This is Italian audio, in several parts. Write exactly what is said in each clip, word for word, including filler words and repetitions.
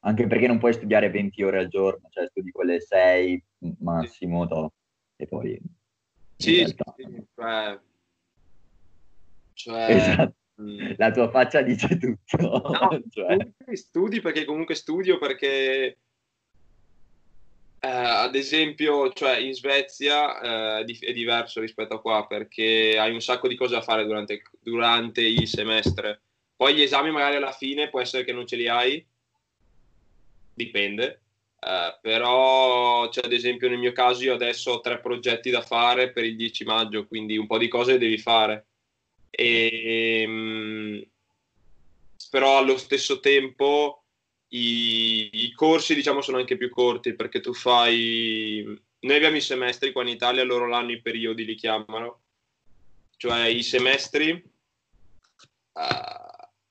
anche perché non puoi studiare venti ore al giorno, cioè studi quelle sei massimo, to, e poi sì, realtà... sì, cioè, cioè... Esatto. Mm. La tua faccia dice tutto. No, cioè... studi perché comunque studio perché eh, ad esempio, cioè in Svezia eh, è diverso rispetto a qua, perché hai un sacco di cose da fare durante, durante il semestre. Poi gli esami magari alla fine può essere che non ce li hai, dipende, eh, però cioè, ad esempio nel mio caso io adesso ho tre progetti da fare per il dieci maggio, quindi un po' di cose devi fare. E, però allo stesso tempo i, i corsi diciamo sono anche più corti, perché tu fai, noi abbiamo i semestri qua in Italia, loro l'hanno i periodi li chiamano, cioè i semestri uh,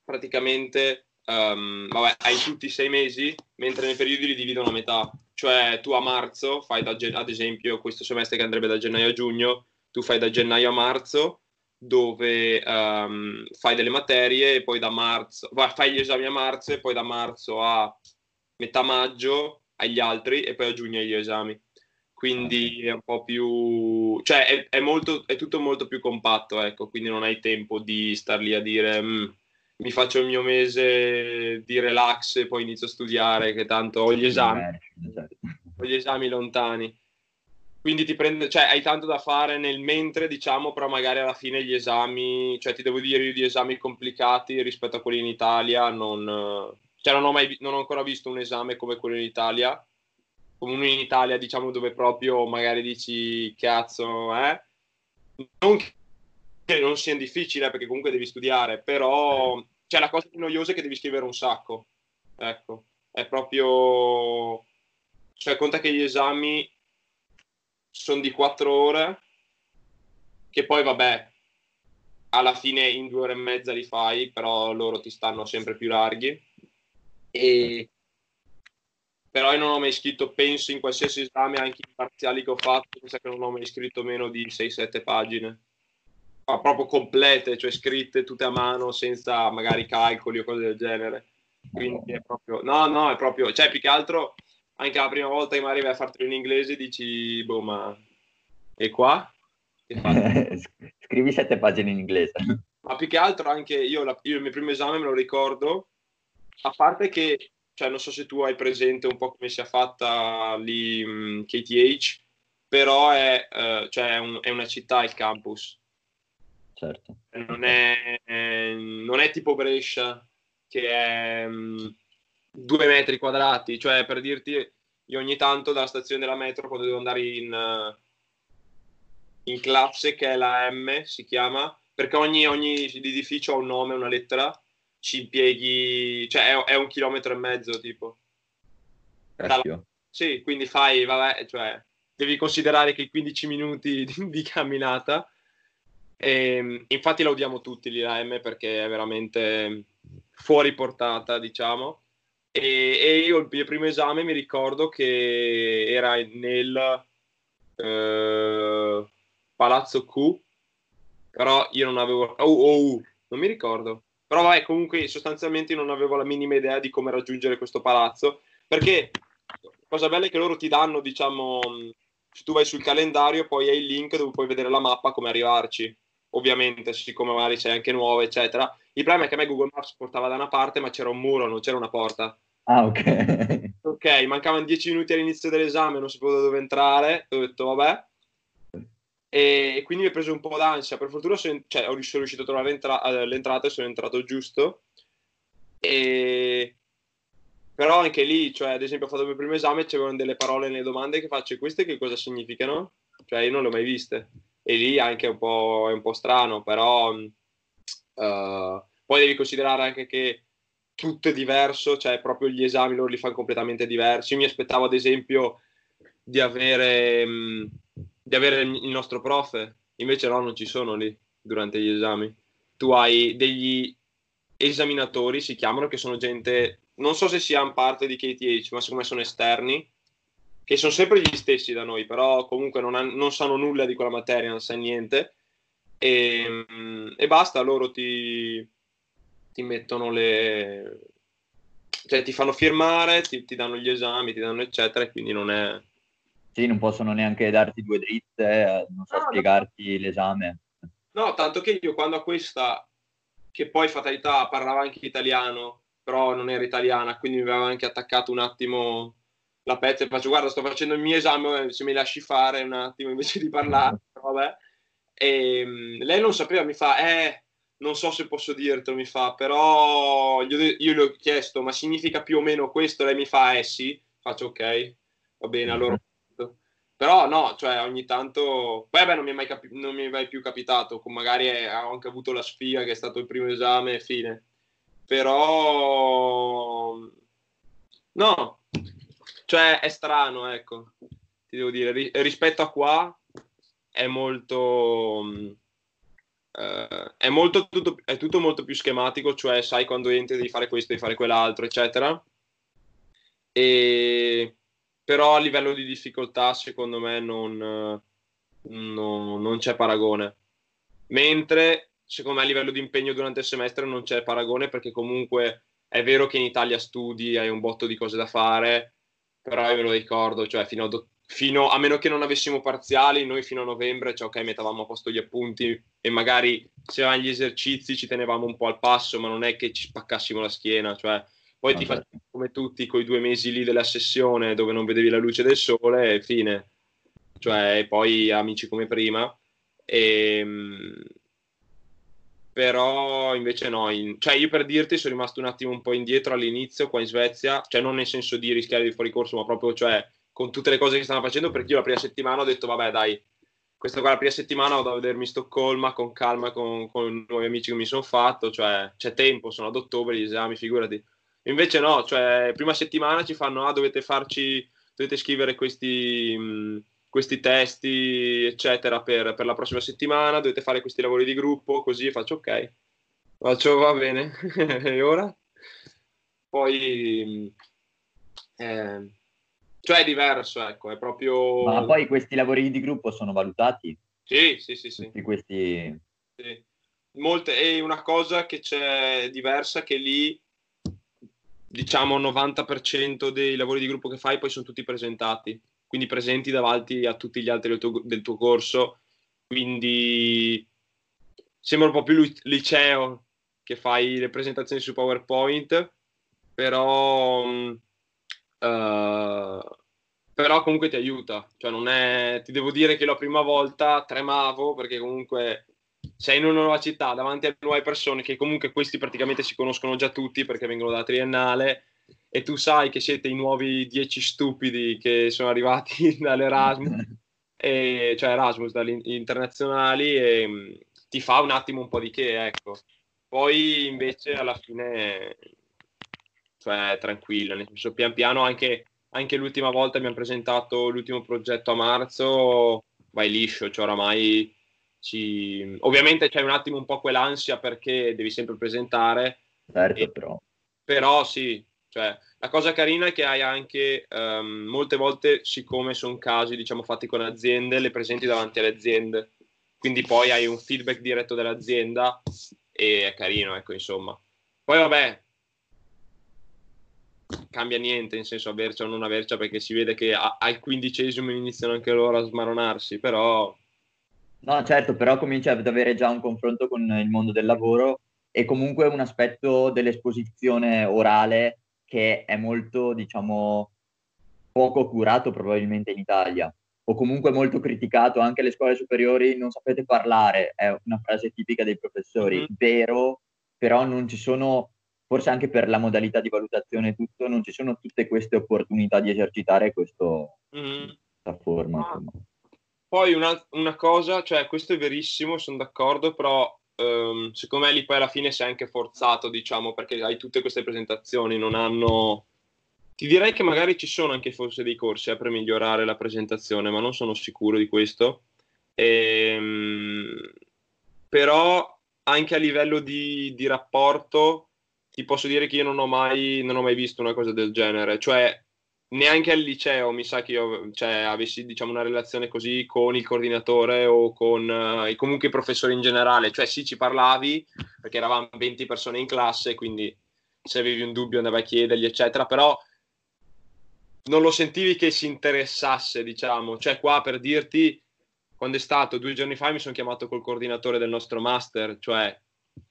praticamente um, vabbè, hai tutti i sei mesi, mentre nei periodi li dividono a metà, cioè tu a marzo fai da, ad esempio questo semestre che andrebbe da gennaio a giugno, tu fai da gennaio a marzo dove um, fai delle materie e poi da marzo va, fai gli esami a marzo e poi da marzo a metà maggio hai gli altri e poi a giugno hai gli esami, quindi è un po' più, cioè è, è, molto, è tutto molto più compatto, ecco, quindi non hai tempo di star lì a dire mi faccio il mio mese di relax e poi inizio a studiare che tanto ho gli esami ho gli esami lontani. Quindi ti prende, cioè hai tanto da fare nel mentre, diciamo, però magari alla fine gli esami, cioè ti devo dire io di esami complicati rispetto a quelli in Italia, non, cioè non ho mai, non ho ancora visto un esame come quello in Italia, come uno in Italia, diciamo, dove proprio magari dici cazzo, eh? Non che non sia difficile, perché comunque devi studiare, però cioè la cosa più noiosa è che devi scrivere un sacco, ecco, è proprio, cioè conta che gli esami sono di quattro ore, che poi vabbè, alla fine in due ore e mezza li fai, però loro ti stanno sempre più larghi. E però io non ho mai scritto, penso in qualsiasi esame, anche i parziali che ho fatto, penso che non ho mai scritto meno di sei sette pagine, ma proprio complete, cioè scritte tutte a mano, senza magari calcoli o cose del genere. Quindi è proprio, no, no, è proprio, cioè più che altro... Anche la prima volta che mi arrivi a fartelo in inglese dici, boh, ma e qua? Che fai? Scrivi sette pagine in inglese. Ma più che altro anche io, la, io il mio primo esame me lo ricordo, a parte che, cioè non so se tu hai presente un po' come sia fatta lì mh, K T H, però è, uh, cioè è, un, è una città il campus. Certo. Non è, è, non è tipo Brescia, che è... Mh, due metri quadrati, cioè per dirti io ogni tanto dalla stazione della metro quando devo andare in in classe, che è la M si chiama, perché ogni, ogni edificio ha un nome, una lettera, ci impieghi, cioè è, è un chilometro e mezzo tipo dalla, sì, quindi fai vabbè, cioè devi considerare che quindici minuti di, di camminata e, infatti la odiamo tutti lì la M perché è veramente fuori portata, diciamo. E io il mio primo esame mi ricordo che era nel eh, Palazzo Q, però io non avevo... Oh, oh, oh, non mi ricordo. Però vabbè, comunque sostanzialmente io non avevo la minima idea di come raggiungere questo palazzo, perché la cosa bella è che loro ti danno, diciamo, se tu vai sul calendario poi hai il link dove puoi vedere la mappa come arrivarci. Ovviamente, siccome magari c'è anche nuovo, eccetera. Il problema è che a me Google Maps portava da una parte, ma c'era un muro, non c'era una porta. Ah, ok. Ok, mancavano dieci minuti all'inizio dell'esame, non sapevo da dove entrare, ho detto vabbè. E quindi mi è preso un po' d'ansia. Per fortuna sono, cioè, sono riuscito a trovare entra- l'entrata e sono entrato giusto. E... Però anche lì, cioè, ad esempio, ho fatto il mio primo esame, c'erano delle parole nelle domande che faccio, queste che cosa significano? Cioè, io non le ho mai viste. E lì anche un po', è un po' strano, però uh, poi devi considerare anche che tutto è diverso, cioè proprio gli esami loro li fanno completamente diversi. Io mi aspettavo ad esempio di avere, mh, di avere il nostro prof, invece no, non ci sono lì durante gli esami. Tu hai degli esaminatori, si chiamano, che sono gente, non so se siano parte di K T H, ma secondo me sono esterni, che sono sempre gli stessi da noi, però comunque non, han, non sanno nulla di quella materia, non sanno niente, e, e basta, loro ti, ti mettono le, cioè ti fanno firmare, ti, ti danno gli esami, ti danno eccetera, e quindi non è... Sì, non possono neanche darti due dritte, non so, no, spiegarti no. l'esame. No, tanto che io quando a questa, che poi fatalità parlava anche italiano, però non era italiana, quindi mi aveva anche attaccato un attimo la pezza e faccio guarda sto facendo il mio esame, se mi lasci fare un attimo invece di parlare, vabbè. E lei non sapeva, mi fa eh non so se posso dirtelo, mi fa, però io, io le ho chiesto ma significa più o meno questo, lei mi fa eh sì, faccio ok, va bene allora, però no, cioè ogni tanto poi vabbè non mi è mai, capi- non mi è mai più capitato, magari è, ho anche avuto la sfiga che è stato il primo esame e fine, però no, cioè è strano, ecco, ti devo dire, ri- rispetto a qua è molto eh, è molto tutto, è tutto molto più schematico, cioè sai quando entri devi fare questo, devi fare quell'altro eccetera, e però a livello di difficoltà secondo me non, non, non c'è paragone, mentre secondo me a livello di impegno durante il semestre non c'è paragone, perché comunque è vero che in Italia studi, hai un botto di cose da fare, però io me lo ricordo, cioè fino a, do- fino, a meno che non avessimo parziali, noi fino a novembre, cioè ok, mettavamo a posto gli appunti e magari se avevamo gli esercizi ci tenevamo un po' al passo, ma non è che ci spaccassimo la schiena, cioè... Poi ti faccio come tutti quei due mesi lì della sessione dove non vedevi la luce del sole e fine, cioè poi amici come prima, e, però invece no, in, cioè io per dirti sono rimasto un attimo un po' indietro all'inizio qua in Svezia, cioè non nel senso di rischiare di fuori corso, ma proprio cioè con tutte le cose che stavano facendo, perché io la prima settimana ho detto vabbè dai, questa qua la prima settimana vado a vedermi Stoccolma con calma con, con nuovi amici che mi sono fatto, cioè c'è tempo, sono ad ottobre gli esami, figurati. Invece no, cioè prima settimana ci fanno, ah dovete farci, dovete scrivere questi, mh, questi testi eccetera per, per la prossima settimana, dovete fare questi lavori di gruppo, così faccio ok, faccio va bene, e ora? Poi, mh, eh, cioè è diverso, ecco, è proprio... Ma poi questi lavori di gruppo sono valutati? Sì, sì, sì, sì. Tutti questi... Sì. Molte, e una cosa che c'è diversa che lì... diciamo novanta per cento dei lavori di gruppo che fai poi sono tutti presentati, quindi presenti davanti a tutti gli altri del tuo, del tuo corso, quindi sembra un po' più liceo che fai le presentazioni su PowerPoint, però uh, però comunque ti aiuta, cioè non è, ti devo dire che la prima volta tremavo perché comunque sei in una nuova città davanti a nuove persone che comunque questi praticamente si conoscono già tutti perché vengono da triennale, e tu sai che siete i nuovi dieci stupidi che sono arrivati dall'Erasmus, e, cioè Erasmus dagli internazionali, e ti fa un attimo un po' di che, ecco. Poi invece alla fine cioè tranquilla, nel senso pian piano, anche, anche l'ultima volta mi hanno presentato l'ultimo progetto a marzo, vai liscio, cioè oramai Ci... ovviamente c'è un attimo un po' quell'ansia perché devi sempre presentare, certo, e... però. però sì, cioè, la cosa carina è che hai anche um, molte volte, siccome sono casi diciamo fatti con aziende, le presenti davanti alle aziende, quindi poi hai un feedback diretto dell'azienda e è carino, ecco, insomma. Poi vabbè, cambia niente in senso avercia o non avercia, perché si vede che a- al quindicesimo iniziano anche loro a smaronarsi, però... No, certo, però comincia ad avere già un confronto con il mondo del lavoro e comunque un aspetto dell'esposizione orale che è molto, diciamo, poco curato probabilmente in Italia, o comunque molto criticato. Anche alle scuole superiori non sapete parlare, è una frase tipica dei professori, mm-hmm. Vero, però non ci sono, forse anche per la modalità di valutazione e tutto, non ci sono tutte queste opportunità di esercitare questo, mm-hmm. questa forma, insomma. Poi una, una cosa, cioè questo è verissimo, sono d'accordo, però um, secondo me lì poi alla fine sei anche forzato, diciamo, perché hai tutte queste presentazioni, non hanno... Ti direi che magari ci sono anche forse dei corsi eh, per migliorare la presentazione, ma non sono sicuro di questo. Ehm, però anche a livello di, di rapporto ti posso dire che io non ho mai, non ho mai visto una cosa del genere, cioè... Neanche al liceo mi sa che io cioè, avessi diciamo una relazione così con il coordinatore o con eh, comunque i professori in generale, cioè sì ci parlavi perché eravamo venti persone in classe, quindi se avevi un dubbio andavi a chiedergli eccetera, però non lo sentivi che si interessasse, diciamo. Cioè qua, per dirti, quando è stato due giorni fa mi sono chiamato col coordinatore del nostro master, cioè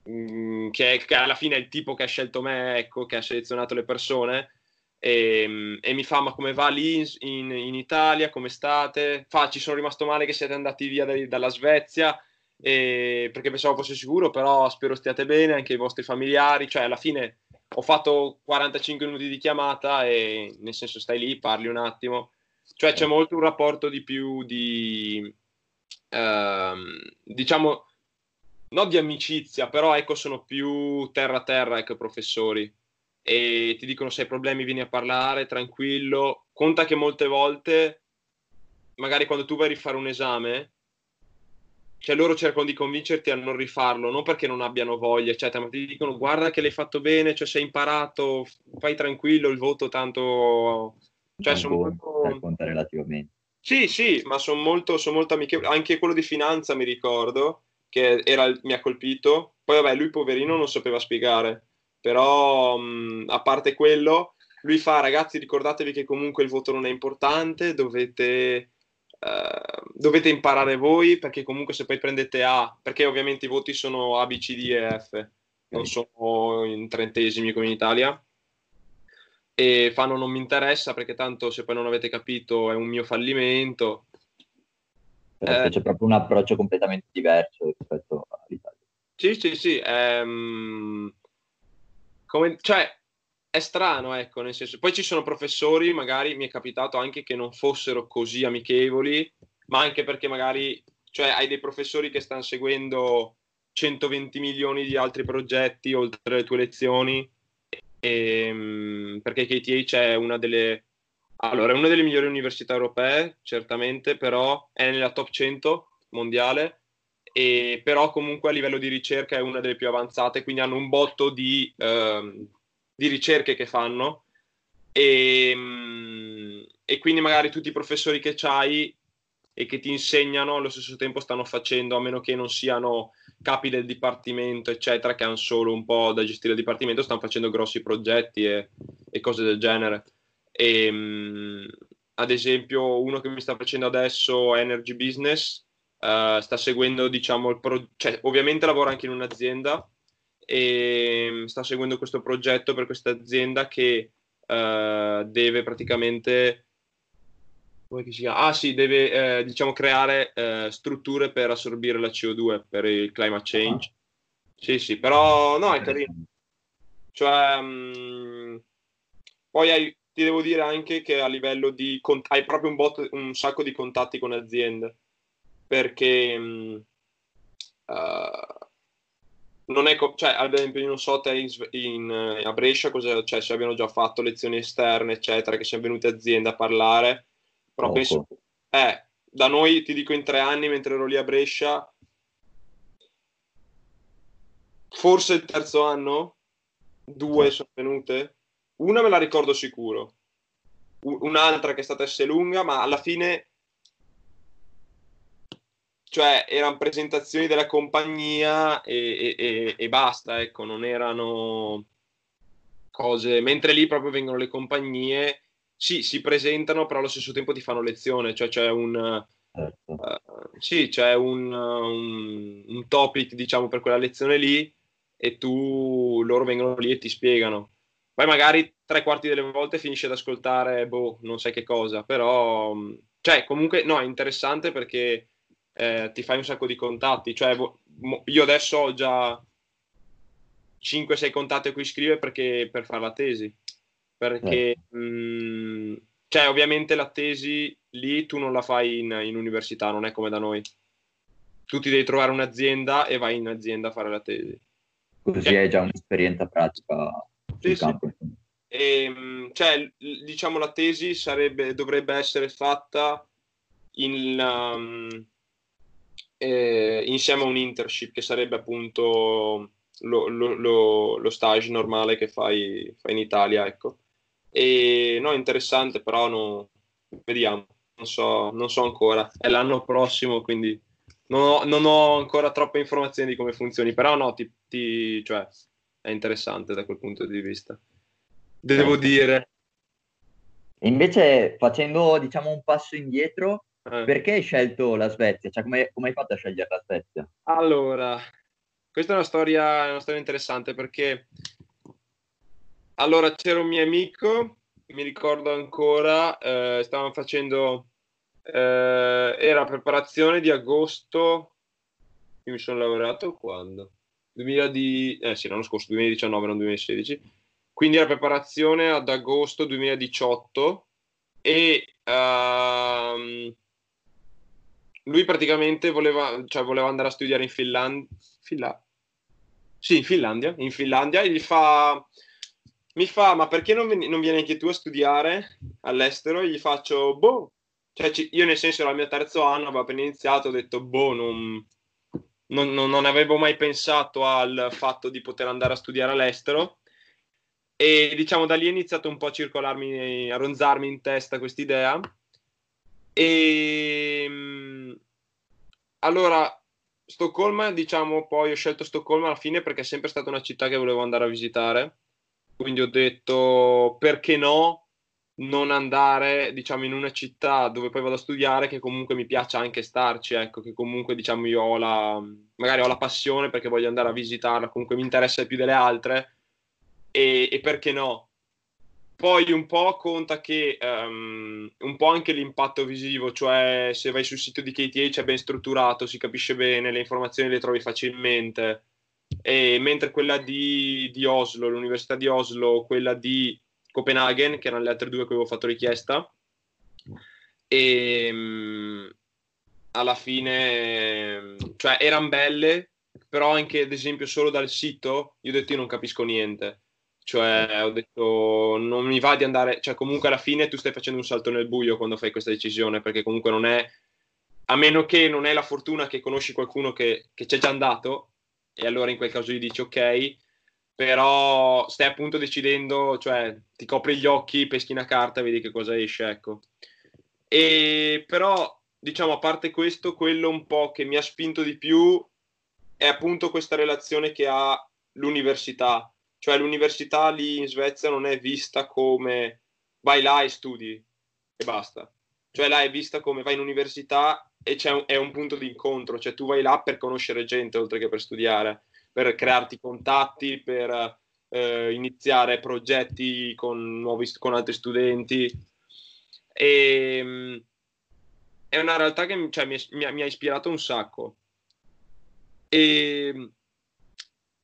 mh, che, che alla fine è il tipo che ha scelto me, ecco, che ha selezionato le persone, e, e mi fa: ma come va lì in, in, in Italia, come state? Fa: ci sono rimasto male che siete andati via da, dalla Svezia, e, perché pensavo fosse sicuro, però spero stiate bene, anche i vostri familiari. Cioè alla fine ho fatto quarantacinque minuti di chiamata e, nel senso, stai lì, parli un attimo. Cioè c'è molto un rapporto di più di ehm, diciamo, non di amicizia, però ecco, sono più terra a terra, ecco, professori, e ti dicono: se hai problemi vieni a parlare, tranquillo. Conta che molte volte magari quando tu vai a rifare un esame, cioè loro cercano di convincerti a non rifarlo, non perché non abbiano voglia eccetera, ma ti dicono: guarda che l'hai fatto bene, cioè sei imparato, fai tranquillo, il voto tanto, cioè sono molto... conta relativamente. Sì, sì, ma sono molto, sono molto amichevole. Anche quello di finanza mi ricordo che era, mi ha colpito. Poi vabbè, lui poverino non sapeva spiegare, però mh, a parte quello lui fa: ragazzi, ricordatevi che comunque il voto non è importante, dovete... Uh, dovete imparare voi, perché comunque se poi prendete A, perché ovviamente i voti sono A, B, C, D e F, non sono in trentesimi come in Italia, e fanno: non mi interessa, perché tanto se poi non avete capito è un mio fallimento. Eh, c'è proprio un approccio completamente diverso rispetto all'Italia. Sì, sì, sì, ehm, come, cioè è strano, ecco, nel senso. Poi ci sono professori, magari mi è capitato anche che non fossero così amichevoli, ma anche perché magari, cioè, hai dei professori che stanno seguendo centoventi milioni di altri progetti oltre le tue lezioni, e, perché K T H è una delle, allora, è una delle migliori università europee, certamente, però è nella top cento mondiale, e però comunque a livello di ricerca è una delle più avanzate, quindi hanno un botto di... Ehm, di ricerche che fanno, e, e quindi magari tutti i professori che c'hai e che ti insegnano allo stesso tempo stanno facendo, a meno che non siano capi del dipartimento eccetera, che hanno solo un po' da gestire il dipartimento, stanno facendo grossi progetti e, e cose del genere. E, ad esempio, uno che mi sta facendo adesso Energy Business, uh, sta seguendo, diciamo, il pro- cioè, ovviamente lavora anche in un'azienda, e sta seguendo questo progetto per questa azienda che uh, deve praticamente, come si chiama? Ah sì, deve eh, diciamo creare eh, strutture per assorbire la C O due per il climate change. Uh-huh. Sì, sì, però no, è carino. Cioè, mh, poi hai, ti devo dire anche che a livello di cont- hai proprio un, bot- un sacco di contatti con aziende, perché mh, uh, non è co- cioè, ad esempio, io non so te in, in, a Brescia cosa, cioè, se abbiano già fatto lezioni esterne eccetera, che siano venute aziende a parlare, però okay. penso eh, da noi, ti dico, in tre anni mentre ero lì a Brescia, forse il terzo anno due sono venute, una me la ricordo sicuro, U- un'altra che è stata S lunga, ma alla fine, cioè, erano presentazioni della compagnia e, e, e basta, ecco, non erano cose... Mentre lì proprio vengono le compagnie, sì, si presentano, però allo stesso tempo ti fanno lezione, cioè c'è un... Uh, sì, c'è un, un, un topic, diciamo, per quella lezione lì, e tu... loro vengono lì e ti spiegano. Poi magari tre quarti delle volte finisci ad ascoltare, boh, non sai che cosa, però... Cioè, comunque, no, è interessante perché... Eh, ti fai un sacco di contatti, cioè io adesso ho già cinque sei contatti a cui scrivere, perché per fare la tesi, perché eh. mh, cioè ovviamente la tesi lì tu non la fai in, in università, non è come da noi, tu ti devi trovare un'azienda e vai in azienda a fare la tesi, così cioè, hai già un'esperienza pratica sul sì, campo. Sì. E, mh, cioè, diciamo, la tesi sarebbe, dovrebbe essere fatta in um, Eh, insieme a un internship, che sarebbe appunto lo, lo, lo, lo stage normale che fai, fai in Italia, ecco. E no, interessante, però no, vediamo, non so, non so ancora, è l'anno prossimo, quindi non ho, non ho ancora troppe informazioni di come funzioni, però no, ti, ti, cioè, è interessante da quel punto di vista, devo eh. dire. Invece, facendo diciamo un passo indietro, eh. perché hai scelto la Svezia? Cioè, come, come hai fatto a scegliere la Svezia? Allora, questa è una storia, una storia interessante, perché allora c'era un mio amico, mi ricordo ancora, eh, stavamo facendo, eh, era preparazione di agosto, io mi sono laureato quando? duemila di, eh sì, l'anno scorso, duemiladiciannove, non duemilasedici. Quindi era preparazione ad agosto duemiladiciotto e uh, lui praticamente voleva, cioè voleva andare a studiare in Finlandia. Finla- sì, in Finlandia. In Finlandia e gli fa, mi fa, ma perché non, ven- non vieni anche tu a studiare all'estero? E gli faccio, boh. Cioè, c- io nel senso, era il mio terzo anno, avevo appena iniziato, ho detto, boh, non, non, non avevo mai pensato al fatto di poter andare a studiare all'estero. E diciamo da lì è iniziato un po' a circolarmi, a ronzarmi in testa quest'idea. E allora Stoccolma, diciamo, poi ho scelto Stoccolma alla fine perché è sempre stata una città che volevo andare a visitare, quindi ho detto perché no non andare, diciamo, in una città dove poi vado a studiare, che comunque mi piaccia anche starci, ecco, che comunque diciamo io ho la, magari ho la passione perché voglio andare a visitarla, comunque mi interessa più delle altre. E, e perché no? Poi un po' conta che um, un po' anche l'impatto visivo, cioè se vai sul sito di K T H è ben strutturato, si capisce bene, le informazioni le trovi facilmente, e mentre quella di, di Oslo, l'università di Oslo, quella di Copenaghen, che erano le altre due che avevo fatto richiesta, e um, alla fine, cioè erano belle, però anche ad esempio solo dal sito io ho detto io non capisco niente. Cioè, ho detto, non mi va di andare... Cioè, comunque alla fine tu stai facendo un salto nel buio quando fai questa decisione, perché comunque non è... A meno che non è la fortuna che conosci qualcuno che, che c'è già andato, e allora in quel caso gli dici ok, però stai appunto decidendo, cioè, ti copri gli occhi, peschi una carta e vedi che cosa esce, ecco. E però, diciamo, a parte questo, quello un po' che mi ha spinto di più è appunto questa relazione che ha l'università. Cioè l'università lì in Svezia non è vista come vai là e studi e basta. Cioè là è vista come vai in università e c'è un, è un punto di incontro. Cioè tu vai là per conoscere gente oltre che per studiare, per crearti contatti, per eh, iniziare progetti con, nuovi, con altri studenti. E, mh, è una realtà che cioè, mi, mi, mi ha ispirato un sacco. E...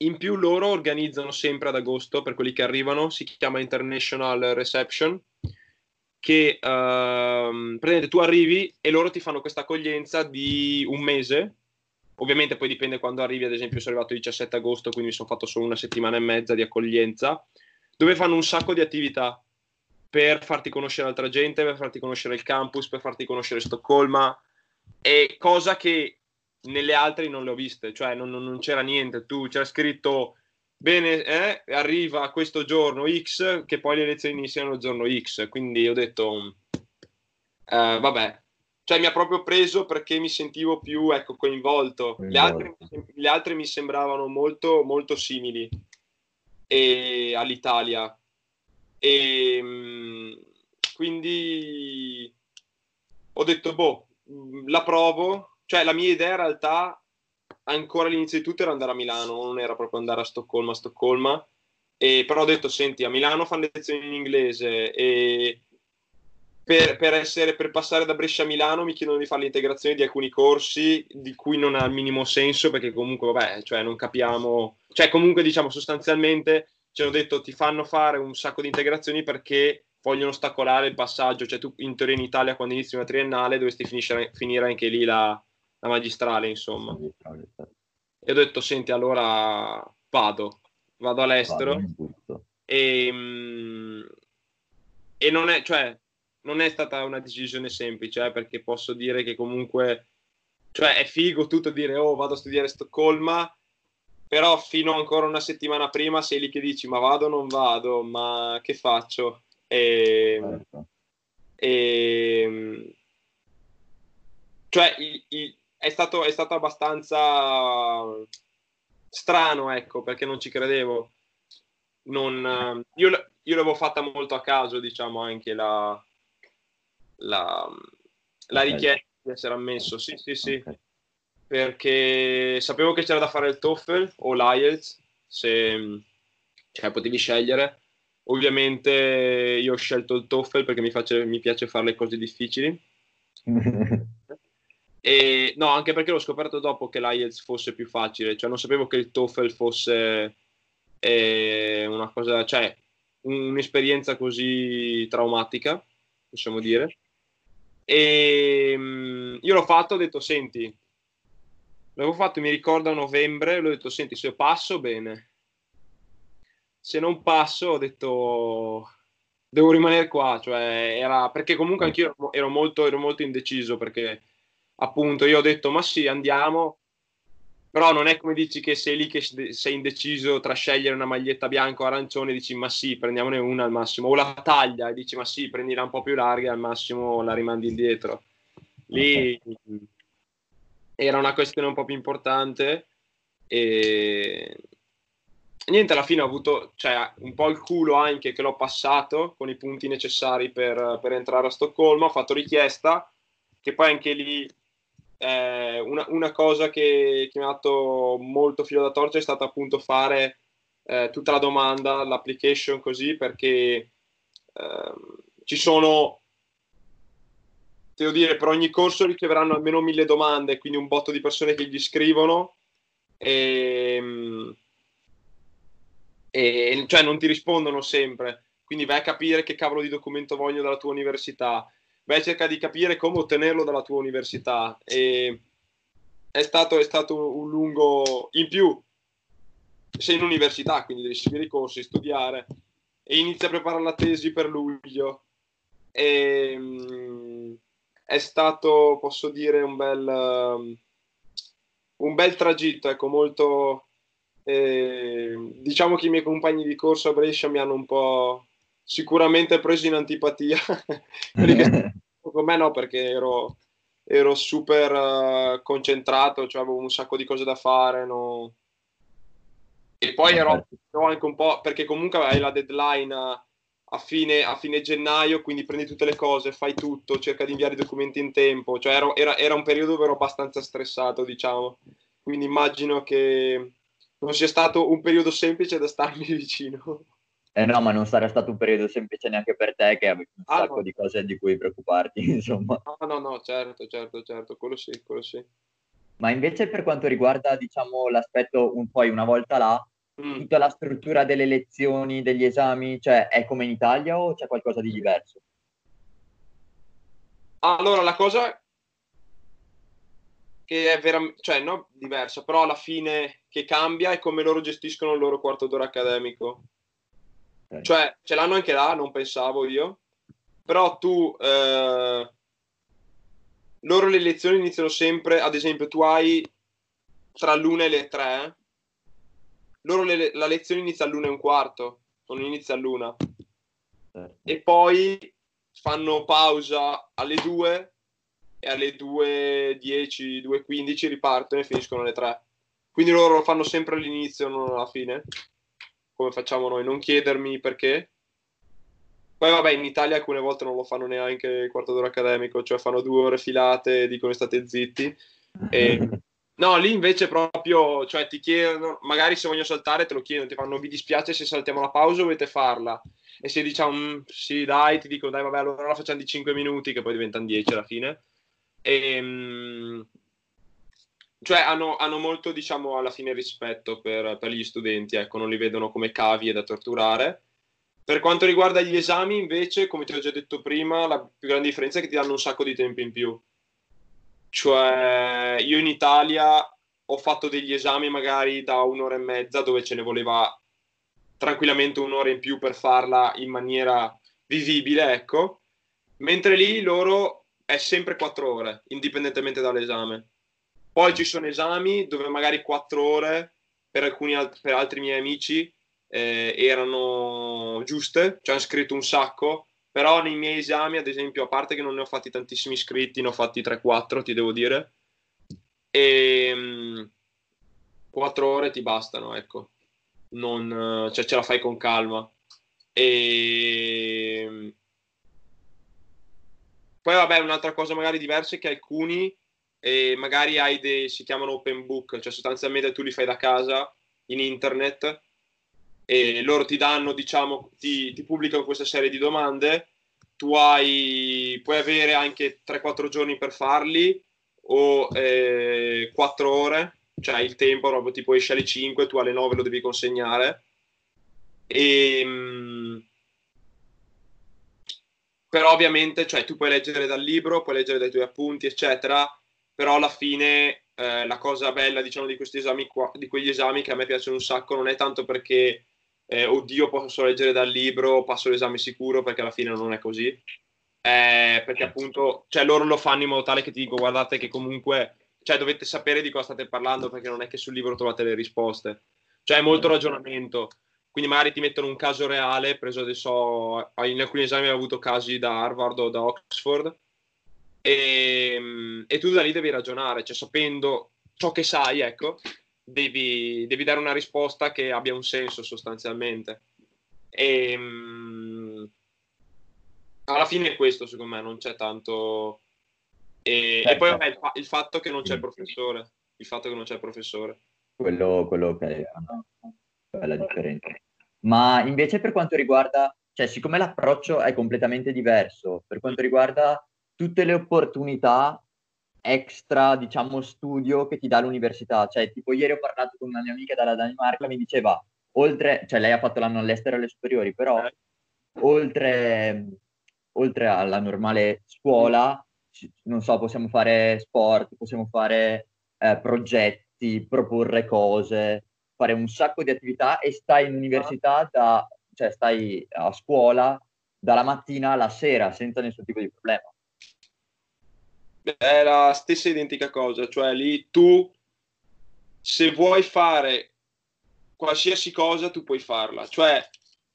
In più loro organizzano sempre ad agosto, per quelli che arrivano, si chiama International Reception, che ehm, praticamente tu arrivi e loro ti fanno questa accoglienza di un mese, ovviamente poi dipende quando arrivi, ad esempio sono arrivato il diciassette agosto, quindi mi sono fatto solo una settimana e mezza di accoglienza, dove fanno un sacco di attività per farti conoscere altra gente, per farti conoscere il campus, per farti conoscere Stoccolma, e cosa che... nelle altre non le ho viste, cioè non, non c'era niente, tu c'era scritto bene, eh, arriva questo giorno X, che poi le lezioni iniziano il giorno X, quindi ho detto eh, vabbè, cioè mi ha proprio preso perché mi sentivo più, ecco, coinvolto. Le altre, le altre mi sembravano molto molto simili e, all'Italia, e quindi ho detto boh, la provo. Cioè, la mia idea in realtà, ancora all'inizio di tutto, era andare a Milano, non era proprio andare a Stoccolma, a Stoccolma. E, però ho detto, senti, a Milano fanno lezioni in inglese, e per, per, essere, per passare da Brescia a Milano mi chiedono di fare l'integrazione di alcuni corsi, di cui non ha il minimo senso, perché comunque, vabbè, cioè, non capiamo... Cioè, comunque, diciamo, sostanzialmente, ci hanno detto, ti fanno fare un sacco di integrazioni perché... vogliono ostacolare il passaggio, cioè tu in teoria in Italia quando inizi una triennale dovresti finisce, finire anche lì la, la magistrale, insomma. E ho detto, senti, allora vado, vado all'estero, vado, e, e non è, cioè, non è stata una decisione semplice, eh, perché posso dire che comunque, cioè è figo tutto dire, oh, vado a studiare a Stoccolma, però fino ancora una settimana prima sei lì che dici, ma vado o non vado, ma che faccio? E, certo. e, cioè il, il, è, stato, è stato abbastanza strano, ecco, perché non ci credevo, non, io, io l'avevo fatta molto a caso, diciamo, anche la, la, la okay. richiesta di essere ammesso, sì, sì, sì, okay. Perché sapevo che c'era da fare il TOEFL o l'I E L T S, se cioè, potevi scegliere. Ovviamente io ho scelto il TOEFL perché mi, face, mi piace fare le cose difficili. E, no, anche perché l'ho scoperto dopo che l'I E L T S fosse più facile, cioè non sapevo che il TOEFL fosse eh, una cosa, cioè un'esperienza così traumatica, possiamo dire. E mh, io l'ho fatto, ho detto senti, l'avevo fatto, mi ricordo a novembre, l'ho detto senti, se passo bene, se non passo ho detto devo rimanere qua, cioè era perché comunque anch'io ero molto, ero molto indeciso, perché appunto io ho detto ma sì, andiamo, però non è come dici che sei lì che sei indeciso tra scegliere una maglietta bianca o arancione e dici ma sì, prendiamone una al massimo, o la taglia e dici ma sì, prendila un po' più larga e al massimo la rimandi indietro. Lì okay. Era una questione un po' più importante e... Niente, alla fine ho avuto, cioè, un po' il culo anche che l'ho passato con i punti necessari per, per entrare a Stoccolma, ho fatto richiesta, che poi anche lì eh, una, una cosa che, che mi ha dato molto filo da torcere è stata appunto fare eh, tutta la domanda, l'application così, perché eh, ci sono, devo dire, per ogni corso riceveranno almeno mille domande, quindi un botto di persone che gli scrivono e... E, cioè non ti rispondono sempre, quindi vai a capire che cavolo di documento voglio dalla tua università, vai a cercare di capire come ottenerlo dalla tua università e è stato, è stato un lungo, in più sei in università quindi devi seguire i corsi, studiare e inizi a preparare la tesi per luglio e, mh, è stato, posso dire, un bel um, un bel tragitto, ecco, molto... Eh, diciamo che i miei compagni di corso a Brescia mi hanno un po' sicuramente preso in antipatia perché con me no, perché ero, ero super uh, concentrato, cioè avevo un sacco di cose da fare, no? E poi ero, ero anche un po', perché comunque hai la deadline a, a, fine, a fine gennaio, quindi prendi tutte le cose, fai tutto, cerca di inviare i documenti in tempo, cioè ero, era, era un periodo dove ero abbastanza stressato, diciamo, quindi immagino che non sia stato un periodo semplice da starmi vicino. Eh no, ma non sarà stato un periodo semplice neanche per te, che avevi un ah, sacco no. di cose di cui preoccuparti, insomma. No, no, no, certo, certo, certo, quello sì, quello sì. Ma invece per quanto riguarda, diciamo, l'aspetto un poi una volta là, mm. tutta la struttura delle lezioni, degli esami, cioè è come in Italia o c'è qualcosa di diverso? Allora, la cosa... che è veramente, cioè no, diversa, però alla fine che cambia è come loro gestiscono il loro quarto d'ora accademico. Okay. Cioè, ce l'hanno anche là, non pensavo io, però tu, eh, loro le lezioni iniziano sempre, ad esempio tu hai tra l'una e le tre, loro le, la lezione inizia all'una e un quarto, non inizia all'una. Okay. E poi fanno pausa alle due, e alle due e dieci, due e quindici ripartono e finiscono alle tre. Quindi loro lo fanno sempre all'inizio, non alla fine, come facciamo noi. Non chiedermi perché. Poi vabbè, in Italia alcune volte non lo fanno neanche il quarto d'ora accademico, cioè fanno due ore filate e dicono state zitti. E... no, lì invece proprio, cioè ti chiedono, magari se voglio saltare te lo chiedono, ti fanno vi dispiace se saltiamo la pausa o volete farla? E se diciamo sì dai, ti dico dai vabbè allora la facciamo di cinque minuti, che poi diventano dieci alla fine. E, cioè hanno, hanno molto, diciamo, alla fine rispetto per, per gli studenti, ecco, non li vedono come cavie da torturare. Per quanto riguarda gli esami invece, come ti ho già detto prima, la più grande differenza è che ti danno un sacco di tempo in più, cioè io in Italia ho fatto degli esami magari da un'ora e mezza dove ce ne voleva tranquillamente un'ora in più per farla in maniera vivibile, ecco, mentre lì loro è sempre quattro ore, indipendentemente dall'esame. Poi ci sono esami dove magari quattro ore, per alcuni alt- per altri miei amici, eh, erano giuste, ci hanno scritto un sacco, però nei miei esami, ad esempio, a parte che non ne ho fatti tantissimi scritti, ne ho fatti tre quattro, ti devo dire, e mh, quattro ore ti bastano, ecco. non, cioè ce la fai con calma. E poi vabbè, un'altra cosa magari diversa è che alcuni eh, magari hai dei, si chiamano open book, cioè sostanzialmente tu li fai da casa in internet e loro ti danno, diciamo, ti, ti pubblicano questa serie di domande, tu hai, puoi avere anche tre quattro giorni per farli o eh, quattro ore, cioè il tempo proprio, tipo esce alle cinque, tu alle nove lo devi consegnare. E, però ovviamente, cioè, tu puoi leggere dal libro, puoi leggere dai tuoi appunti eccetera, però alla fine eh, la cosa bella, diciamo, di questi esami qua, di quegli esami che a me piacciono un sacco, non è tanto perché eh, oddio posso leggere dal libro, passo l'esame sicuro, perché alla fine non è così, eh, perché appunto, cioè, loro lo fanno in modo tale che ti dico guardate che comunque, cioè, dovete sapere di cosa state parlando, perché non è che sul libro trovate le risposte, cioè è molto ragionamento. Quindi magari ti mettono un caso reale, preso adesso, in alcuni esami ho avuto casi da Harvard o da Oxford, e, e tu da lì devi ragionare, cioè sapendo ciò che sai, ecco, devi, devi dare una risposta che abbia un senso sostanzialmente. E, alla fine è questo, secondo me, non c'è tanto... E, e poi vabbè, il, fa- il fatto che non c'è il professore, il fatto che non c'è il professore. Quello, quello che è la differenza. Ma invece per quanto riguarda, cioè siccome l'approccio è completamente diverso, per quanto riguarda tutte le opportunità extra, diciamo, studio che ti dà l'università, cioè tipo ieri ho parlato con una mia amica dalla Danimarca, mi diceva, oltre, cioè lei ha fatto l'anno all'estero alle superiori, però oltre, oltre alla normale scuola, non so, possiamo fare sport, possiamo fare eh, progetti, proporre cose, fare un sacco di attività, e stai in università, da, cioè stai a scuola dalla mattina alla sera senza nessun tipo di problema. È la stessa identica cosa, cioè lì tu, se vuoi fare qualsiasi cosa, tu puoi farla, cioè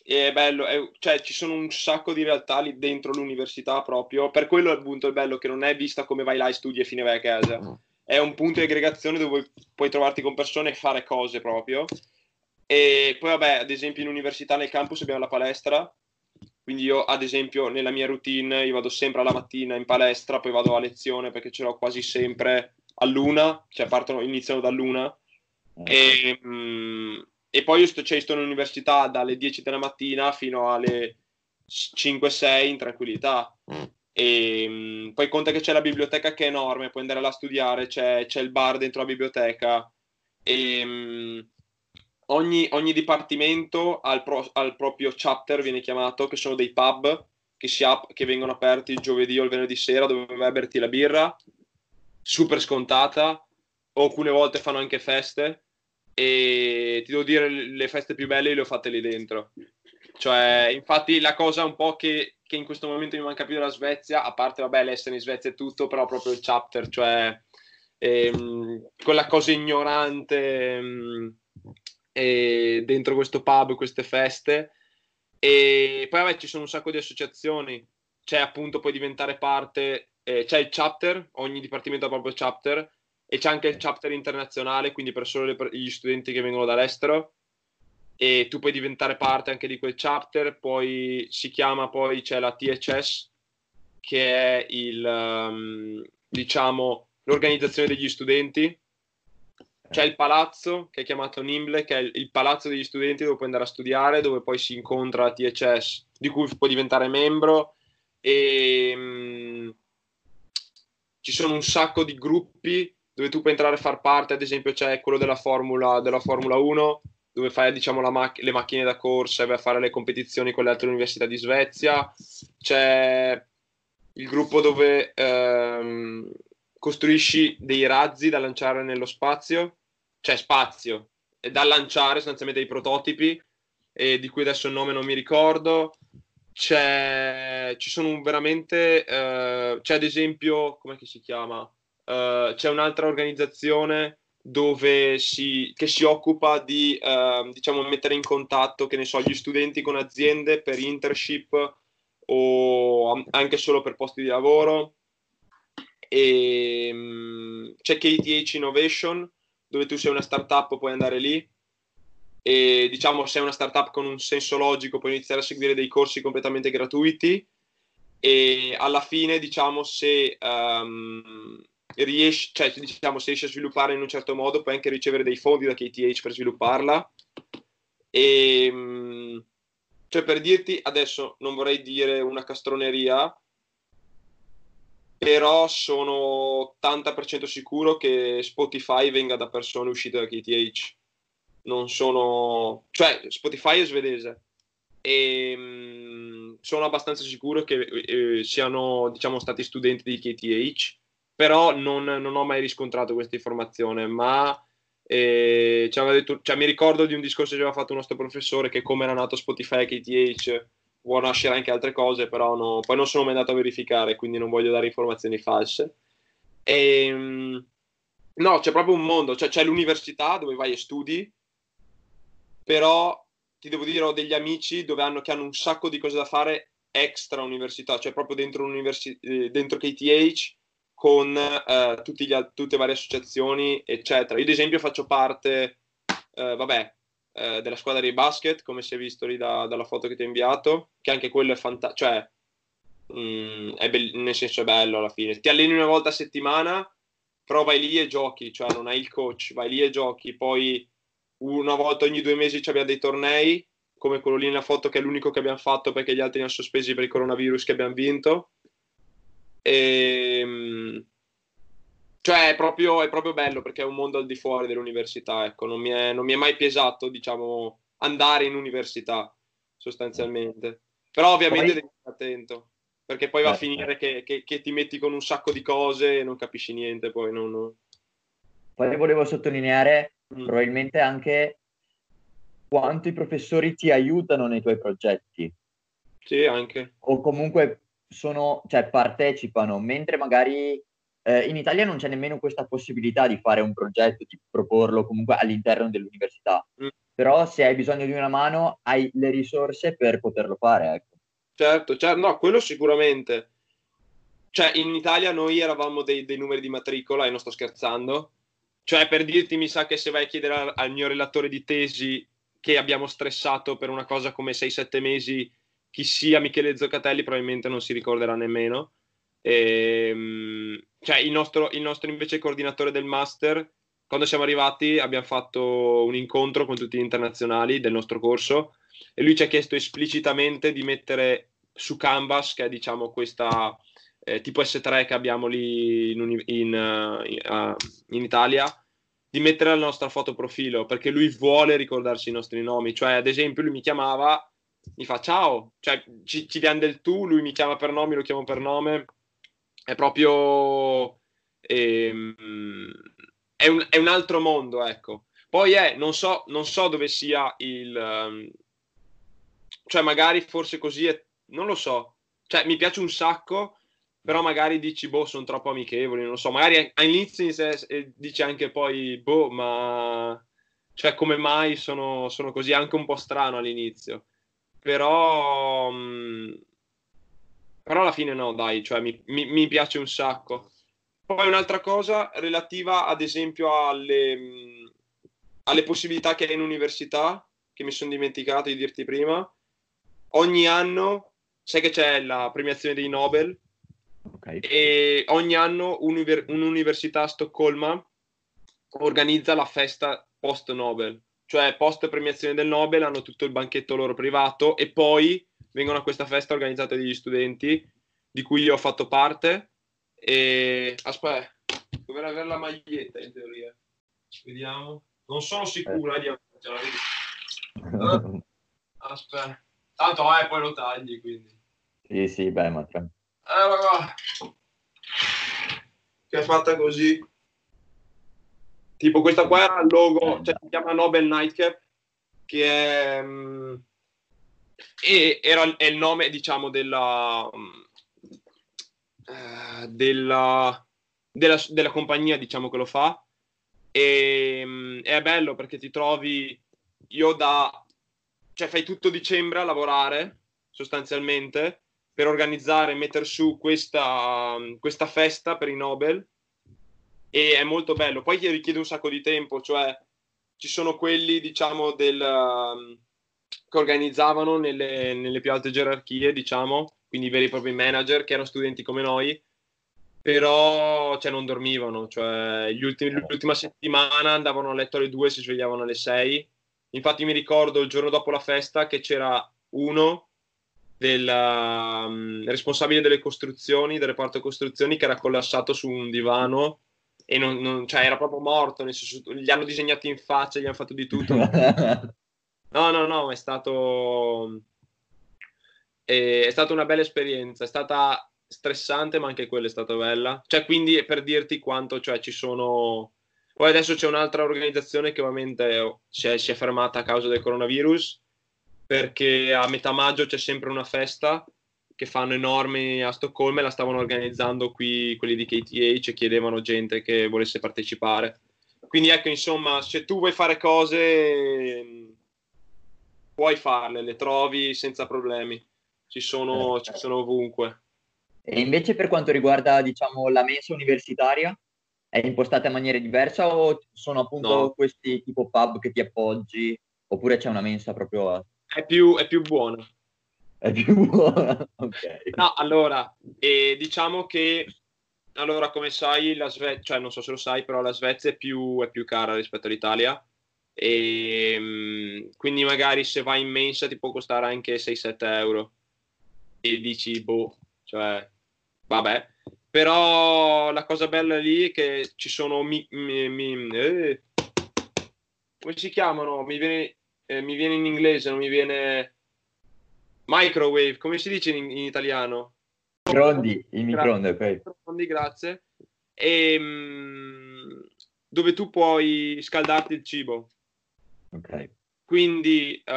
è bello, è, cioè ci sono un sacco di realtà lì dentro l'università proprio, per quello appunto è bello che non è vista come vai là e studi e fine vai a casa. Mm. È un punto di aggregazione dove puoi trovarti con persone e fare cose proprio. E poi vabbè, ad esempio in università nel campus abbiamo la palestra, quindi io ad esempio nella mia routine io vado sempre alla mattina in palestra, poi vado a lezione perché ce l'ho quasi sempre all'una, cioè partono, iniziano dall'una. E, mm, e poi io sto, cioè, sto in università dalle dieci della mattina fino alle cinque sei in tranquillità. E poi conta che c'è la biblioteca che è enorme, puoi andare là a studiare, c'è, c'è il bar dentro la biblioteca, e um, ogni, ogni dipartimento ha il, pro, ha il proprio chapter, viene chiamato, che sono dei pub che, si ap- che vengono aperti il giovedì o il venerdì sera, dove vai a berti la birra super scontata, o alcune volte fanno anche feste, e ti devo dire le feste più belle le ho fatte lì dentro. Cioè, infatti la cosa un po' che, che in questo momento mi manca più della Svezia, a parte vabbè l'essere in Svezia e tutto, però proprio il chapter, cioè ehm, quella cosa ignorante ehm, eh, dentro questo pub, queste feste. E poi vabbè ci sono un sacco di associazioni, cioè appunto puoi diventare parte, eh, c'è il chapter, ogni dipartimento ha proprio il chapter, e c'è anche il chapter internazionale, quindi per solo le, gli studenti che vengono dall'estero. E tu puoi diventare parte anche di quel chapter. Poi si chiama, poi c'è la T H S, che è il um, diciamo l'organizzazione degli studenti. C'è il palazzo che è chiamato Nimble, che è il, il palazzo degli studenti dove puoi andare a studiare, dove poi si incontra la T H S, di cui puoi diventare membro. E um, ci sono un sacco di gruppi dove tu puoi entrare a far parte. Ad esempio c'è quello della Formula, della Formula uno, dove fai, diciamo, la mac- le macchine da corsa e vai a fare le competizioni con le altre università di Svezia. C'è il gruppo dove ehm, costruisci dei razzi da lanciare nello spazio, cioè spazio, e da lanciare sostanzialmente dei prototipi, e di cui adesso il nome non mi ricordo. C'è, ci sono veramente, eh, c'è ad esempio, com'è che si chiama? Eh, c'è un'altra organizzazione dove si, che si occupa di eh, diciamo mettere in contatto, che ne so, gli studenti con aziende per internship o anche solo per posti di lavoro. E c'è K T H Innovation, dove tu sei una startup, puoi andare lì. e diciamo se è una startup con un senso logico puoi iniziare a seguire dei corsi completamente gratuiti e alla fine diciamo se um, riesci, cioè, diciamo, se riesci a svilupparla in un certo modo puoi anche ricevere dei fondi da K T H per svilupparla e cioè per dirti adesso non vorrei dire una castroneria però sono ottanta per cento sicuro che Spotify venga da persone uscite da K T H. Non sono... cioè, Spotify è svedese. E mh, sono abbastanza sicuro che eh, siano, diciamo, stati studenti di K T H. Però non, non ho mai riscontrato questa informazione. Ma eh, ci aveva detto, cioè, mi ricordo di un discorso che aveva fatto il nostro professore che come era nato Spotify e K T H... può nascere anche altre cose, però no, poi non sono mai andato a verificare, quindi non voglio dare informazioni false. E, no, c'è proprio un mondo, cioè c'è l'università dove vai e studi, però ti devo dire ho degli amici dove hanno, che hanno un sacco di cose da fare extra università, cioè proprio dentro, universi- dentro K T H con eh, tutti gli, tutte le varie associazioni, eccetera. Io ad esempio faccio parte, eh, vabbè, della squadra di basket, come si è visto lì da, dalla foto che ti ho inviato, che anche quello è fantastico, cioè mh, è be- nel senso è bello alla fine, ti alleni una volta a settimana però vai lì e giochi, cioè non hai il coach, vai lì e giochi, poi una volta ogni due mesi abbiamo dei tornei come quello lì nella foto che è l'unico che abbiamo fatto perché gli altri li hanno sospesi per il coronavirus che abbiamo vinto e... Mh, cioè è proprio, è proprio bello perché è un mondo al di fuori dell'università, ecco, non mi è, non mi è mai pesato, diciamo, andare in università, sostanzialmente. Però ovviamente poi... devi stare attento, perché poi va eh, a finire eh. che, che, che ti metti con un sacco di cose e non capisci niente, poi non... non... Poi volevo sottolineare mm. probabilmente anche quanto i professori ti aiutano nei tuoi progetti. Sì, anche. O comunque sono, cioè partecipano, mentre magari... in Italia non c'è nemmeno questa possibilità di fare un progetto, di proporlo comunque all'interno dell'università. Mm. Però se hai bisogno di una mano, hai le risorse per poterlo fare, ecco. Certo, certo, no, quello sicuramente. Cioè, in Italia noi eravamo dei, dei numeri di matricola, e non sto scherzando. Cioè, per dirti, mi sa che se vai a chiedere al, al mio relatore di tesi che abbiamo stressato per una cosa come sei sette mesi, chi sia Michele Zoccatelli probabilmente non si ricorderà nemmeno. E, cioè il nostro, il nostro invece coordinatore del master quando siamo arrivati abbiamo fatto un incontro con tutti gli internazionali del nostro corso e lui ci ha chiesto esplicitamente di mettere su Canvas, che è diciamo questa eh, tipo esse tre che abbiamo lì in, in, in, uh, in Italia, di mettere la nostra foto profilo perché lui vuole ricordarsi i nostri nomi, cioè ad esempio lui mi chiamava, mi fa ciao, cioè ci, ci diamo del tu, lui mi chiama per nome, lo chiamo per nome. È proprio ehm, è, un, è un altro mondo, ecco. Poi è, non so, non so dove sia il um, cioè magari forse così è, non lo so, cioè mi piace un sacco, però magari dici boh, sono troppo amichevoli, non lo so, magari all'inizio dici anche poi boh, ma cioè come mai sono, sono così, anche un po' strano all'inizio, però um, però alla fine no, dai, cioè mi, mi, mi piace un sacco. Poi un'altra cosa relativa ad esempio alle, alle possibilità che hai in università, che mi sono dimenticato di dirti prima, ogni anno, sai che c'è la premiazione dei Nobel, okay. E ogni anno un'univer- un'università a Stoccolma organizza la festa post-Nobel, cioè post-premiazione del Nobel hanno tutto il banchetto loro privato e poi... vengono a questa festa organizzata dagli studenti di cui io ho fatto parte e aspetta, dovrei avere la maglietta in teoria, vediamo, non sono sicura eh. di averla, vedi. Aspetta, tanto eh, poi lo tagli, quindi sì sì, beh, ma tra... allora che è fatta così tipo questa qua era il logo, cioè si chiama Nobel Nightcap, che è mh, e era, è il nome diciamo della, uh, della, della della compagnia diciamo che lo fa e um, è bello perché ti trovi io da cioè fai tutto dicembre a lavorare sostanzialmente per organizzare e mettere su questa, um, questa festa per i Nobel e è molto bello, poi ti richiede un sacco di tempo, cioè ci sono quelli, diciamo, del, um, che organizzavano nelle, nelle più alte gerarchie, diciamo, quindi i veri e propri manager, che erano studenti come noi, però cioè, non dormivano, cioè gli ultimi, l'ultima settimana andavano a letto alle due, si svegliavano alle sei. Infatti mi ricordo il giorno dopo la festa che c'era uno del um, responsabile delle costruzioni, del reparto costruzioni, che era collassato su un divano e non, non, cioè era proprio morto, nel senso, gli hanno disegnato in faccia, gli hanno fatto di tutto. No, no, no, è stato è, è stata una bella esperienza, è stata stressante, ma anche quella è stata bella. Cioè, quindi è per dirti quanto, cioè, ci sono. Poi adesso c'è un'altra organizzazione che ovviamente si è, si è fermata a causa del coronavirus, perché a metà maggio c'è sempre una festa che fanno enorme a Stoccolma e la stavano organizzando qui quelli di K T H e chiedevano gente che volesse partecipare. Quindi ecco, insomma, se tu vuoi fare cose puoi farle, le trovi senza problemi, ci sono, ci sono ovunque. E invece per quanto riguarda, diciamo, la mensa universitaria, è impostata in maniera diversa o sono appunto no. questi tipo pub che ti appoggi, oppure c'è una mensa proprio a... È più, è più buona. È più buona, ok. No, allora, eh, diciamo che, allora, come sai, la Sve- cioè non so se lo sai, però la Svezia è più, è più cara rispetto all'Italia, e quindi magari se vai in mensa ti può costare anche sei sette euro, e dici, boh, cioè, vabbè. Però la cosa bella lì è che ci sono, mi, mi, mi, eh, come si chiamano? Mi viene... Eh, mi viene in inglese, non mi viene... Microwave, come si dice in, in italiano? Microndi, il microonde, ok. Microndi, grazie. E, mh, dove tu puoi scaldarti il cibo. Ok. Quindi uh,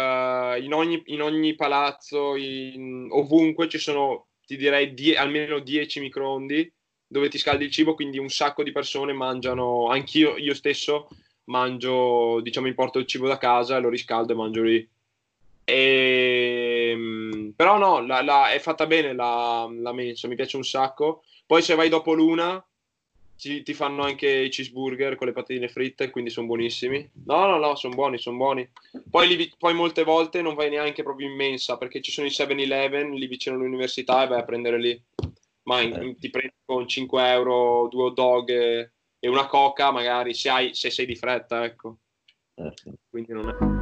in, ogni, in ogni palazzo, in, ovunque, ci sono, ti direi, die, almeno dieci microondi dove ti scaldi il cibo, quindi un sacco di persone mangiano, anch'io, io stesso... mangio, diciamo, importo il cibo da casa e lo riscaldo e mangio lì. E... però no, la, la, è fatta bene la, la mensa, mi piace un sacco. Poi se vai dopo l'una ci, ti fanno anche i cheeseburger con le patatine fritte, quindi sono buonissimi. No, no, no, sono buoni, sono buoni. Poi, lì, poi molte volte non vai neanche proprio in mensa, perché ci sono i seven eleven lì vicino all'università e vai a prendere lì. Ma in, ti prendi con cinque euro due hot dog e... e una coca magari, se hai, se sei di fretta, ecco. Quindi non è...